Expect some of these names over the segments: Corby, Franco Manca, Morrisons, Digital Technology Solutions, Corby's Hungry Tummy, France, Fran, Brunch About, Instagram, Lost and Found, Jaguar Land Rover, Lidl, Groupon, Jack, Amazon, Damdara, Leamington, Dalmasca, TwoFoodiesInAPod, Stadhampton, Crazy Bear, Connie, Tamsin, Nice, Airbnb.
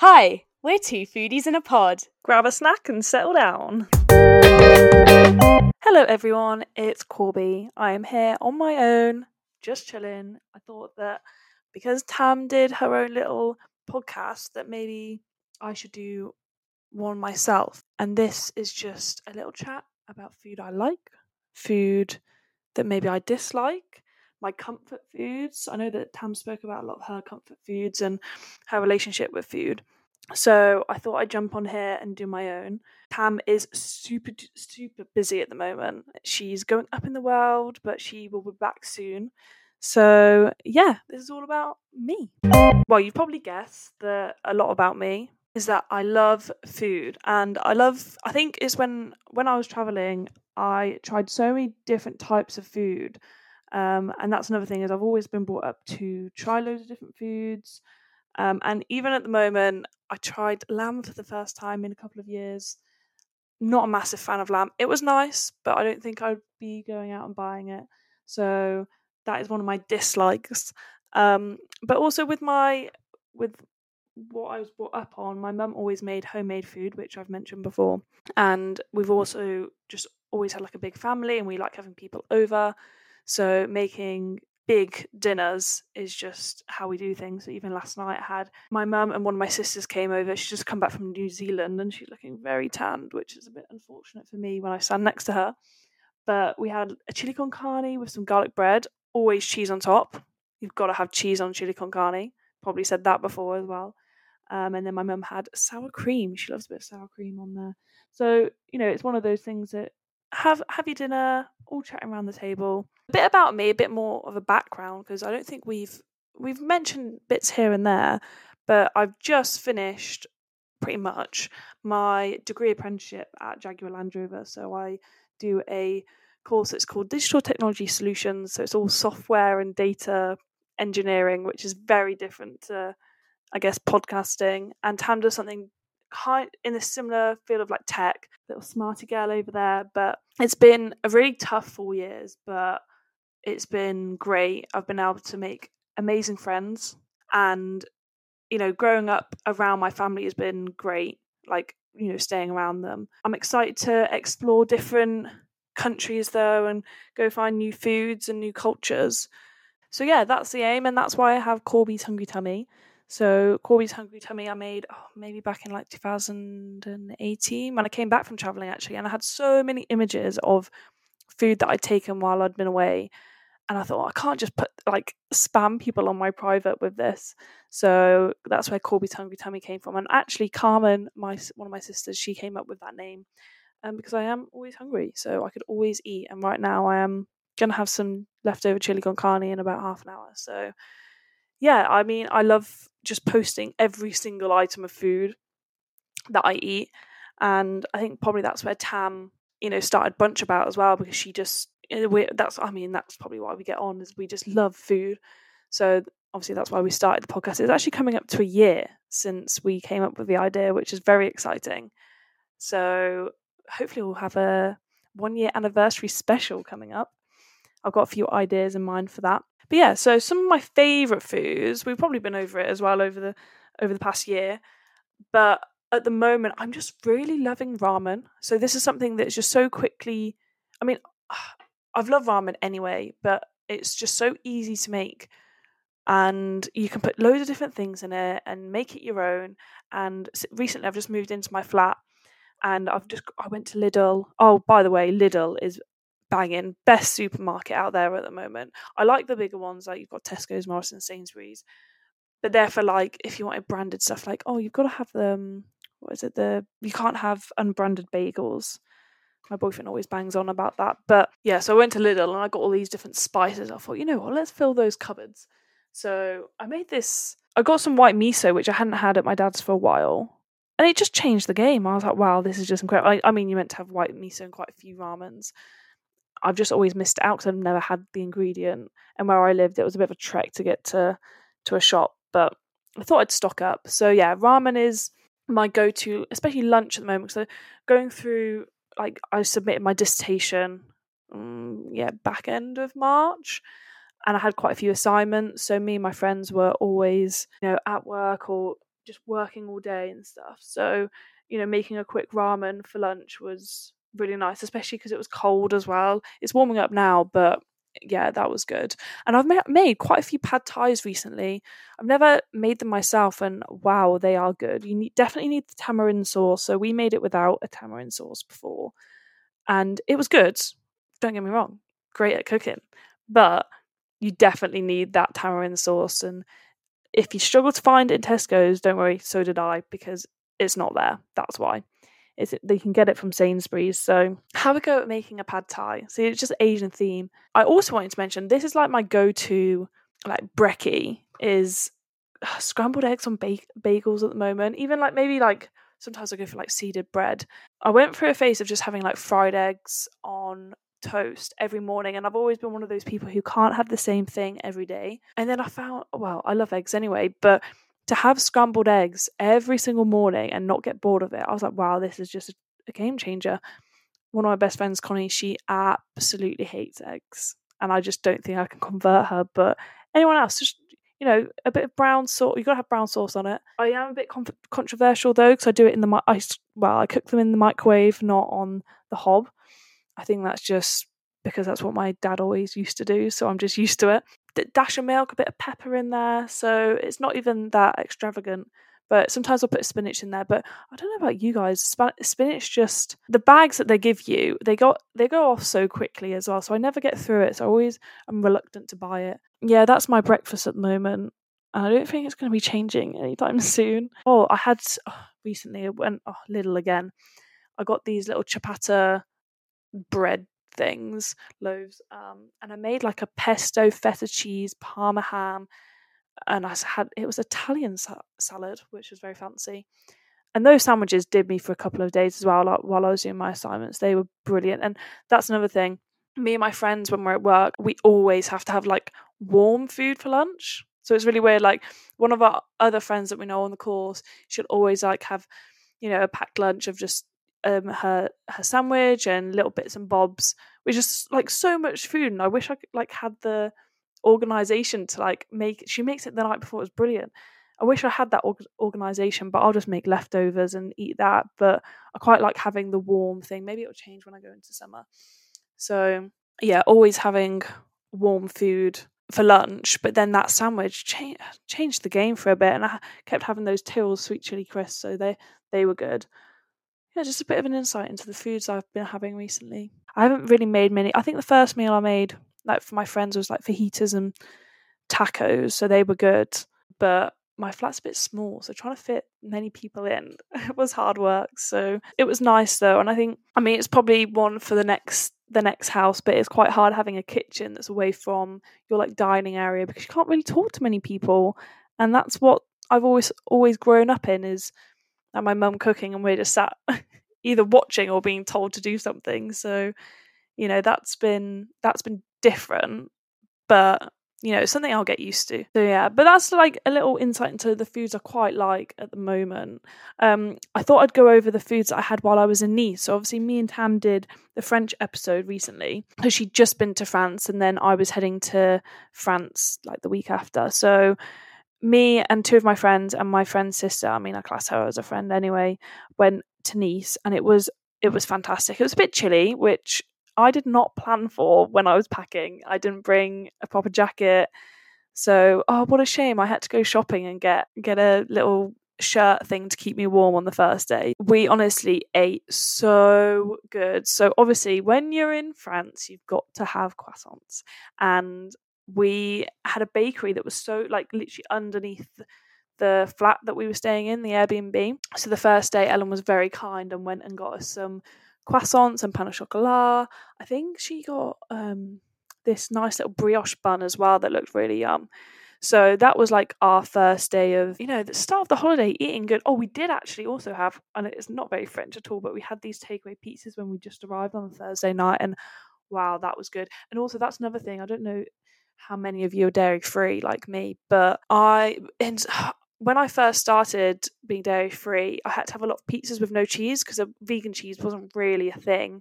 Hi, we're two foodies in a pod. Grab a snack and settle down. Hello everyone, it's Corby. I am here on my own, just chilling. I thought that because Tam did her own little podcast that maybe I should do one myself. And this is just a little chat about food I like, food that maybe I dislike, my comfort foods. I know that Tam spoke about a lot of her comfort foods and her relationship with food. So I thought I'd jump on here and do my own. Tam is super busy at the moment. She's going up in the world, but she will be back soon. So yeah, this is all about me. Well, you've probably guessed that a lot about me is that I love food. And I think it's when I was travelling, I tried so many different types of food. And that's another thing is I've always been brought up to try loads of different foods. And even at the moment, I tried lamb for the first time in a couple of years. Not a massive fan of lamb. It was nice, but I don't think I'd be going out and buying it. So that is one of my dislikes. But also with what I was brought up on, my mum always made homemade food, which I've mentioned before. And we've also just always had like a big family and we like having people over. So making big dinners is just how we do things. So even last night I had my mum and one of my sisters came over. She's just come back from New Zealand and she's looking very tanned, which is a bit unfortunate for me when I stand next to her. But we had a chili con carne with some garlic bread, always cheese on top. You've got to have cheese on chili con carne. Probably said that before as well. And then my mum had sour cream. She loves a bit of sour cream on there. So, you know, it's one of those things that have your dinner, all chatting around the table. A bit about me, a bit more of a background, because I don't think we've mentioned bits here and there, but I've just finished pretty much my degree apprenticeship at Jaguar Land Rover. So I do a course that's called Digital Technology Solutions. So it's all software and data engineering, which is very different to, I guess, podcasting. And Tam does something in a similar field of like tech, little smarty girl over there. But it's been a really tough 4 years, but it's been great. I've been able to make amazing friends, and you know, growing up around my family has been great, like, you know, staying around them. I'm excited to explore different countries though and go find new foods and new cultures. So yeah, that's the aim, and that's why I have Corby's Hungry Tummy. So Corby's Hungry Tummy I made maybe back in like 2018 when I came back from travelling actually, and I had so many images of food that I'd taken while I'd been away, and I thought I can't just put like spam people on my private with this. So that's where Corby's Hungry Tummy came from. And actually Carmen, one of my sisters, she came up with that name because I am always hungry, so I could always eat. And right now I am going to have some leftover chili con carne in about half an hour. So yeah, I mean, I love just posting every single item of food that I eat. And I think probably that's where Tam, you know, started Brunch About as well, because she just, that's probably why we get on, is we just love food. So obviously that's why we started the podcast. It's actually coming up to a year since we came up with the idea, which is very exciting. So hopefully we'll have a 1 year anniversary special coming up. I've got a few ideas in mind for that. But yeah, so some of my favourite foods, we've probably been over it as well over the past year, but at the moment I'm just really loving ramen. So this is something that's just so quickly, I mean, I've loved ramen anyway, but it's just so easy to make, and you can put loads of different things in it and make it your own. And recently I've just moved into my flat, and I went to Lidl. Oh, by the way, Lidl is banging, best supermarket out there at the moment. I like the bigger ones, like you've got Tesco's, Morrisons, Sainsbury's, but they're for like if you wanted branded stuff, like you've got to have them. What is it? You can't have unbranded bagels. My boyfriend always bangs on about that, but yeah. So I went to Lidl and I got all these different spices. I thought, you know what? Let's fill those cupboards. So I made this. I got some white miso, which I hadn't had at my dad's for a while, and it just changed the game. I was like, wow, this is just incredible. I mean, you meant to have white miso in quite a few ramens. I've just always missed out because I've never had the ingredient, and where I lived it was a bit of a trek to get to a shop, but I thought I'd stock up. So yeah, ramen is my go-to, especially lunch at the moment. So going through, like, I submitted my dissertation back end of March, and I had quite a few assignments, so me and my friends were always, you know, at work or just working all day and stuff. So, you know, making a quick ramen for lunch was really nice, especially because it was cold as well. It's warming up now, but yeah, that was good. And I've made quite a few pad thais recently. I've never made them myself, and wow, they are good. You definitely need the tamarind sauce. So we made it without a tamarind sauce before, and it was good. Don't get me wrong, great at cooking, but you definitely need that tamarind sauce. And if you struggle to find it in Tesco's, don't worry, so did I, because it's not there. That's why. They can get it from Sainsbury's. So have a go at making a pad thai. So it's just Asian theme. I also wanted to mention, this is like my go-to, like brekkie, is scrambled eggs on bagels at the moment. Even like maybe like sometimes I go for like seeded bread. I went through a phase of just having like fried eggs on toast every morning, and I've always been one of those people who can't have the same thing every day. And then I found, well, I love eggs anyway, but to have scrambled eggs every single morning and not get bored of it, I was like, wow, this is just a game changer. One of my best friends, Connie, she absolutely hates eggs, and I just don't think I can convert her. But anyone else, just, you know, a bit of brown sauce. You've got to have brown sauce on it. I am a bit controversial though, because I do it in the I cook them in the microwave, not on the hob. I think that's just because that's what my dad always used to do, so I'm just used to it. Dash of milk, a bit of pepper in there, so it's not even that extravagant. But sometimes I'll put spinach in there. But I don't know about you guys, spinach, just the bags that they give you, they go off so quickly as well, so I never get through it, so I'm reluctant to buy it. Yeah, that's my breakfast at the moment, and I don't think it's going to be changing anytime soon. I went Lidl again. I got these little ciabatta bread things, loaves, and I made like a pesto, feta cheese, parma ham, and it was Italian salad, which was very fancy. And those sandwiches did me for a couple of days as well, like while I was doing my assignments. They were brilliant. And that's another thing, me and my friends, when we're at work, we always have to have like warm food for lunch. So it's really weird, like one of our other friends that we know on the course, she'll always like have, you know, a packed lunch of just her sandwich and little bits and bobs, which is like so much food. And I wish I could, like, had the organization to like make it. She makes it the night before. It was brilliant. I wish I had that organization, but I'll just make leftovers and eat that. But I quite like having the warm thing. Maybe it'll change when I go into summer. So yeah, always having warm food for lunch. But then that sandwich changed the game for a bit, and I kept having those Till's sweet chili crisps, so they were good. Yeah, just a bit of an insight into the foods I've been having recently. I haven't really made many. I think the first meal I made, like for my friends, was like fajitas and tacos, so they were good. But my flat's a bit small, so trying to fit many people in was hard work. So it was nice though, and I think, I mean, it's probably one for the next house, but it's quite hard having a kitchen that's away from your like dining area, because you can't really talk to many people. And that's what I've always grown up in, is and my mum cooking, and we're just sat either watching or being told to do something. So, you know, that's been different, but, you know, it's something I'll get used to. So yeah, but that's like a little insight into the foods I quite like at the moment. I thought I'd go over the foods that I had while I was in Nice. So obviously me and Tam did the French episode recently, because she'd just been to France, and then I was heading to France like the week after. So me and two of my friends and my friend's sister, I mean, I class her as a friend anyway, went to Nice, and it was fantastic. It was a bit chilly, which I did not plan for when I was packing. I didn't bring a proper jacket. So, oh, what a shame. I had to go shopping and get a little shirt thing to keep me warm on the first day. We honestly ate so good. So obviously, when you're in France, you've got to have croissants, and we had a bakery that was so like literally underneath the flat that we were staying in, the Airbnb. So the first day, Ellen was very kind and went and got us some croissants and pain au chocolat. I think she got this nice little brioche bun as well that looked really yum. So that was like our first day of, you know, the start of the holiday, eating good. Oh, we did actually also have, and it's not very French at all, but we had these takeaway pizzas when we just arrived on the Thursday night, and wow, that was good. And also that's another thing, I don't know how many of you are dairy free like me, but when I first started being dairy free, I had to have a lot of pizzas with no cheese, because vegan cheese wasn't really a thing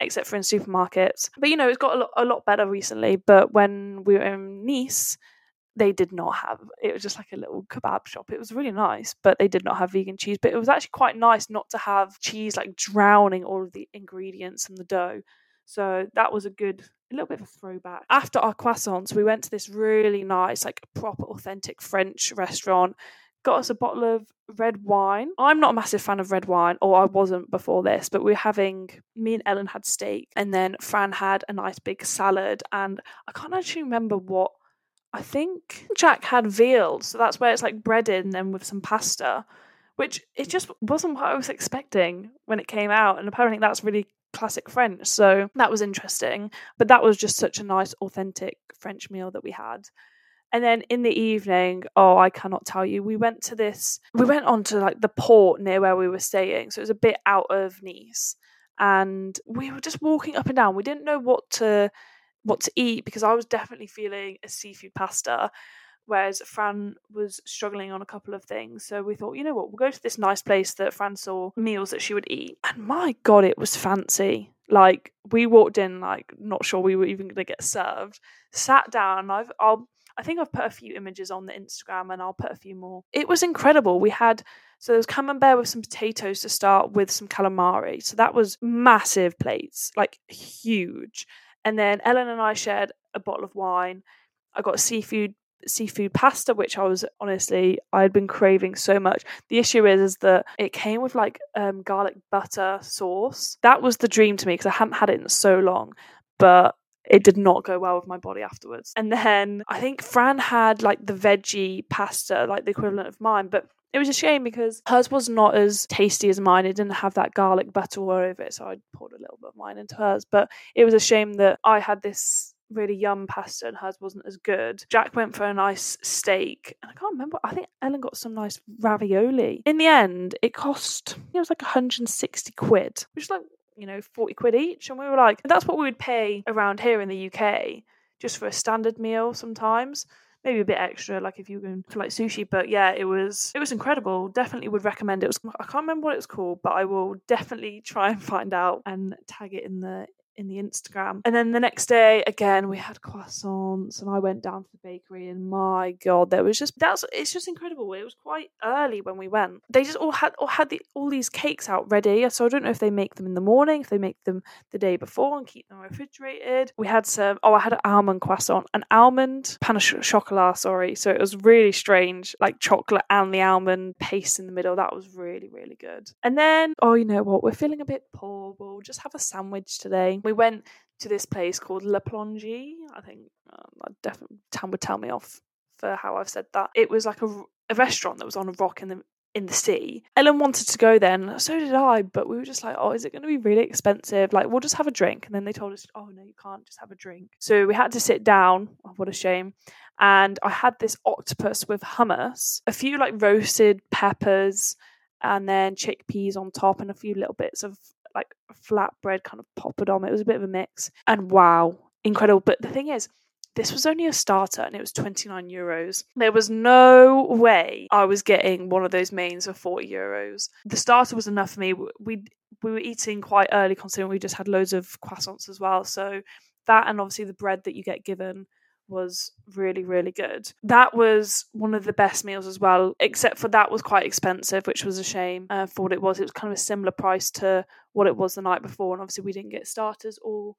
except for in supermarkets. But you know, it's got a lot better recently. But when we were in Nice, they did not have, it was just like a little kebab shop. It was really nice, but they did not have vegan cheese. But it was actually quite nice not to have cheese like drowning all of the ingredients and the dough. So that was a little bit of a throwback. After our croissants, we went to this really nice, like proper authentic French restaurant, got us a bottle of red wine. I'm not a massive fan of red wine, or I wasn't before this, but me and Ellen had steak, and then Fran had a nice big salad, and I can't actually remember what, I think Jack had veal, so that's where it's like breaded and then with some pasta, which it just wasn't what I was expecting when it came out. And apparently that's really classic French, so that was interesting. But that was just such a nice, authentic French meal that we had. And then in the evening, I cannot tell you, we went on to like the port near where we were staying, so it was a bit out of Nice. And we were just walking up and down. We didn't know what to eat, because I was definitely feeling a seafood pasta, whereas Fran was struggling on a couple of things. So we thought, you know what, we'll go to this nice place that Fran saw meals that she would eat. And my God, it was fancy. Like, we walked in, like, not sure we were even going to get served, sat down, and I think I've put a few images on the Instagram, and I'll put a few more. It was incredible. So there was camembert with some potatoes to start with, some calamari. So that was massive plates, like huge. And then Ellen and I shared a bottle of wine. I got seafood pasta, which I had been craving so much. The issue is that it came with like garlic butter sauce. That was the dream to me, because I hadn't had it in so long, but it did not go well with my body afterwards. And then I think Fran had like the veggie pasta, like the equivalent of mine, but it was a shame because hers was not as tasty as mine. It didn't have that garlic butter all over it, so I poured a little bit of mine into hers. But it was a shame that I had this really yum pasta and hers wasn't as good. Jack went for a nice steak, and I can't remember. I think Ellen got some nice ravioli. In the end, it was like 160 quid, which is like, 40 quid each. And we were like, that's what we would pay around here in the UK just for a standard meal sometimes. Maybe a bit extra, like if you were going for like sushi. But yeah, it was incredible. Definitely would recommend it. I can't remember what it was called, but I will definitely try and find out and tag it in the Instagram. And then the next day, again, we had croissants, and I went down to the bakery, and my God, it's just incredible. It was quite early when we went. They just all had these cakes out ready. So I don't know if they make them in the morning, if they make them the day before and keep them refrigerated. We had I had an almond pan au chocolat, sorry. So it was really strange, like chocolate and the almond paste in the middle. That was really, really good. And then, you know what? We're feeling a bit poor. We'll just have a sandwich today. We went to this place called La Plongie. I think definitely Tam would tell me off for how I've said that. It was like a restaurant that was on a rock in the sea. Ellen wanted to go then, so did I, but we were just like, is it going to be really expensive? Like, we'll just have a drink. And then they told us, no, you can't just have a drink. So we had to sit down. Oh, what a shame. And I had this octopus with hummus, a few like roasted peppers, and then chickpeas on top, and a few little bits of like flatbread kind of poppadom. It was a bit of a mix, and wow, incredible. But the thing is, this was only a starter, and it was 29 euros. There was no way I was getting one of those mains for 40 euros. The starter was enough for me. We were eating quite early, considering we just had loads of croissants as well. So that, and obviously the bread that you get given, was really, really good. That was one of the best meals as well, except for that was quite expensive, which was a shame for what it was. It was kind of a similar price to what it was the night before, and obviously we didn't get starters or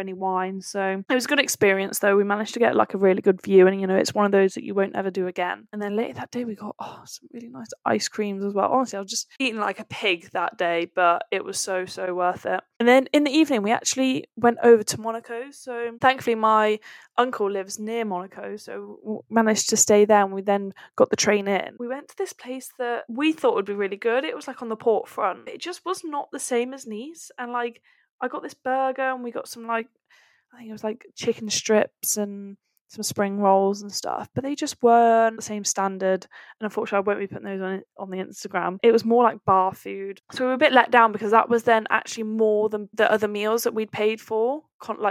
any wine. So it was a good experience, though. We managed to get like a really good view, and it's one of those that you won't ever do again. And then later that day we got some really nice ice creams as well. Honestly, I was just eating like a pig that day, but it was so worth it. And then in the evening we actually went over to Monaco. So thankfully my uncle lives near Monaco, so we managed to stay there, and we then got the train in. We went to this place that we thought would be really good. It was like on the port front. It just was not the same as Nice, and like I got this burger, and we got some I think it was like chicken strips and some spring rolls and stuff, but they just weren't the same standard, and unfortunately I won't be putting those on the Instagram. It was more like bar food, so we were a bit let down, because that was then actually more than the other meals that we'd paid for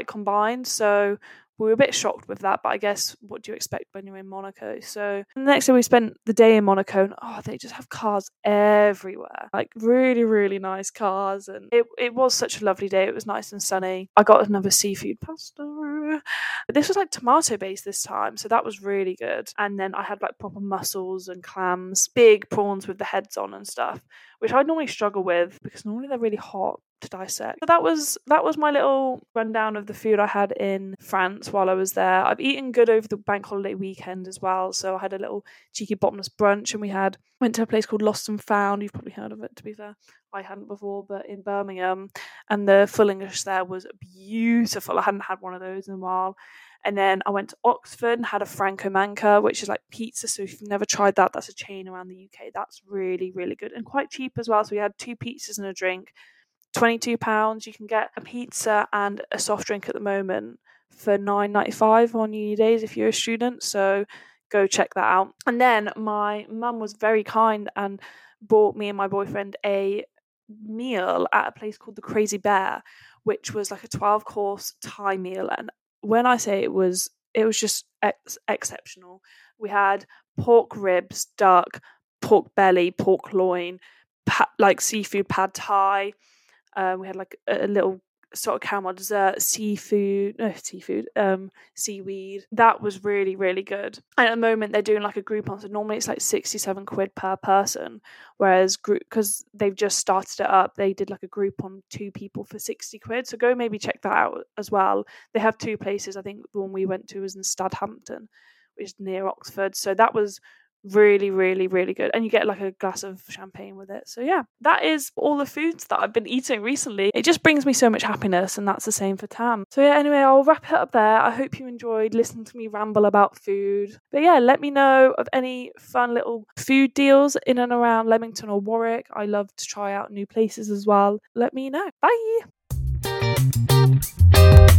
combined. So we were a bit shocked with that, but I guess what do you expect when you're in Monaco? So the next day we spent the day in Monaco, and they just have cars everywhere, like really, really nice cars. And it was such a lovely day. It was nice and sunny. I got another seafood pasta. This was like tomato based this time, so that was really good. And then I had like proper mussels and clams, big prawns with the heads on and stuff, which I normally struggle with because normally they're really hot to dissect. So that was my little rundown of the food I had in France while I was there. I've eaten good over the bank holiday weekend as well, so I had a little cheeky bottomless brunch, and went to a place called Lost and Found. You've probably heard of it, to be fair. I hadn't before, but in Birmingham, and the full English there was beautiful. I hadn't had one of those in a while. And then I went to Oxford and had a Franco Manca, which is like pizza. So if you've never tried that, that's a chain around the UK. That's really, really good and quite cheap as well. So we had two pizzas and a drink. £22, you can get a pizza and a soft drink at the moment for £9.95 on uni days if you're a student, so go check that out. And then my mum was very kind and bought me and my boyfriend a meal at a place called the Crazy Bear, which was like a 12-course Thai meal, and when I say it was just exceptional. We had pork ribs, duck, pork belly, pork loin, like seafood pad thai. We had like a little sort of caramel dessert, seaweed. That was really, really good. And at the moment they're doing like a Groupon, so normally it's like 67 quid per person, whereas because they've just started it up, they did like a Groupon 2 people for 60 quid. So go maybe check that out as well. They have 2 places. I think the one we went to was in Stadhampton, which is near Oxford. So that was really, really, really good, and you get like a glass of champagne with it. So yeah, that is all the foods that I've been eating recently. It just brings me so much happiness, and that's the same for Tam. So yeah, anyway, I'll wrap it up there. I hope you enjoyed listening to me ramble about food, but yeah, let me know of any fun little food deals in and around Leamington or Warwick. I love to try out new places as well. Let me know. Bye.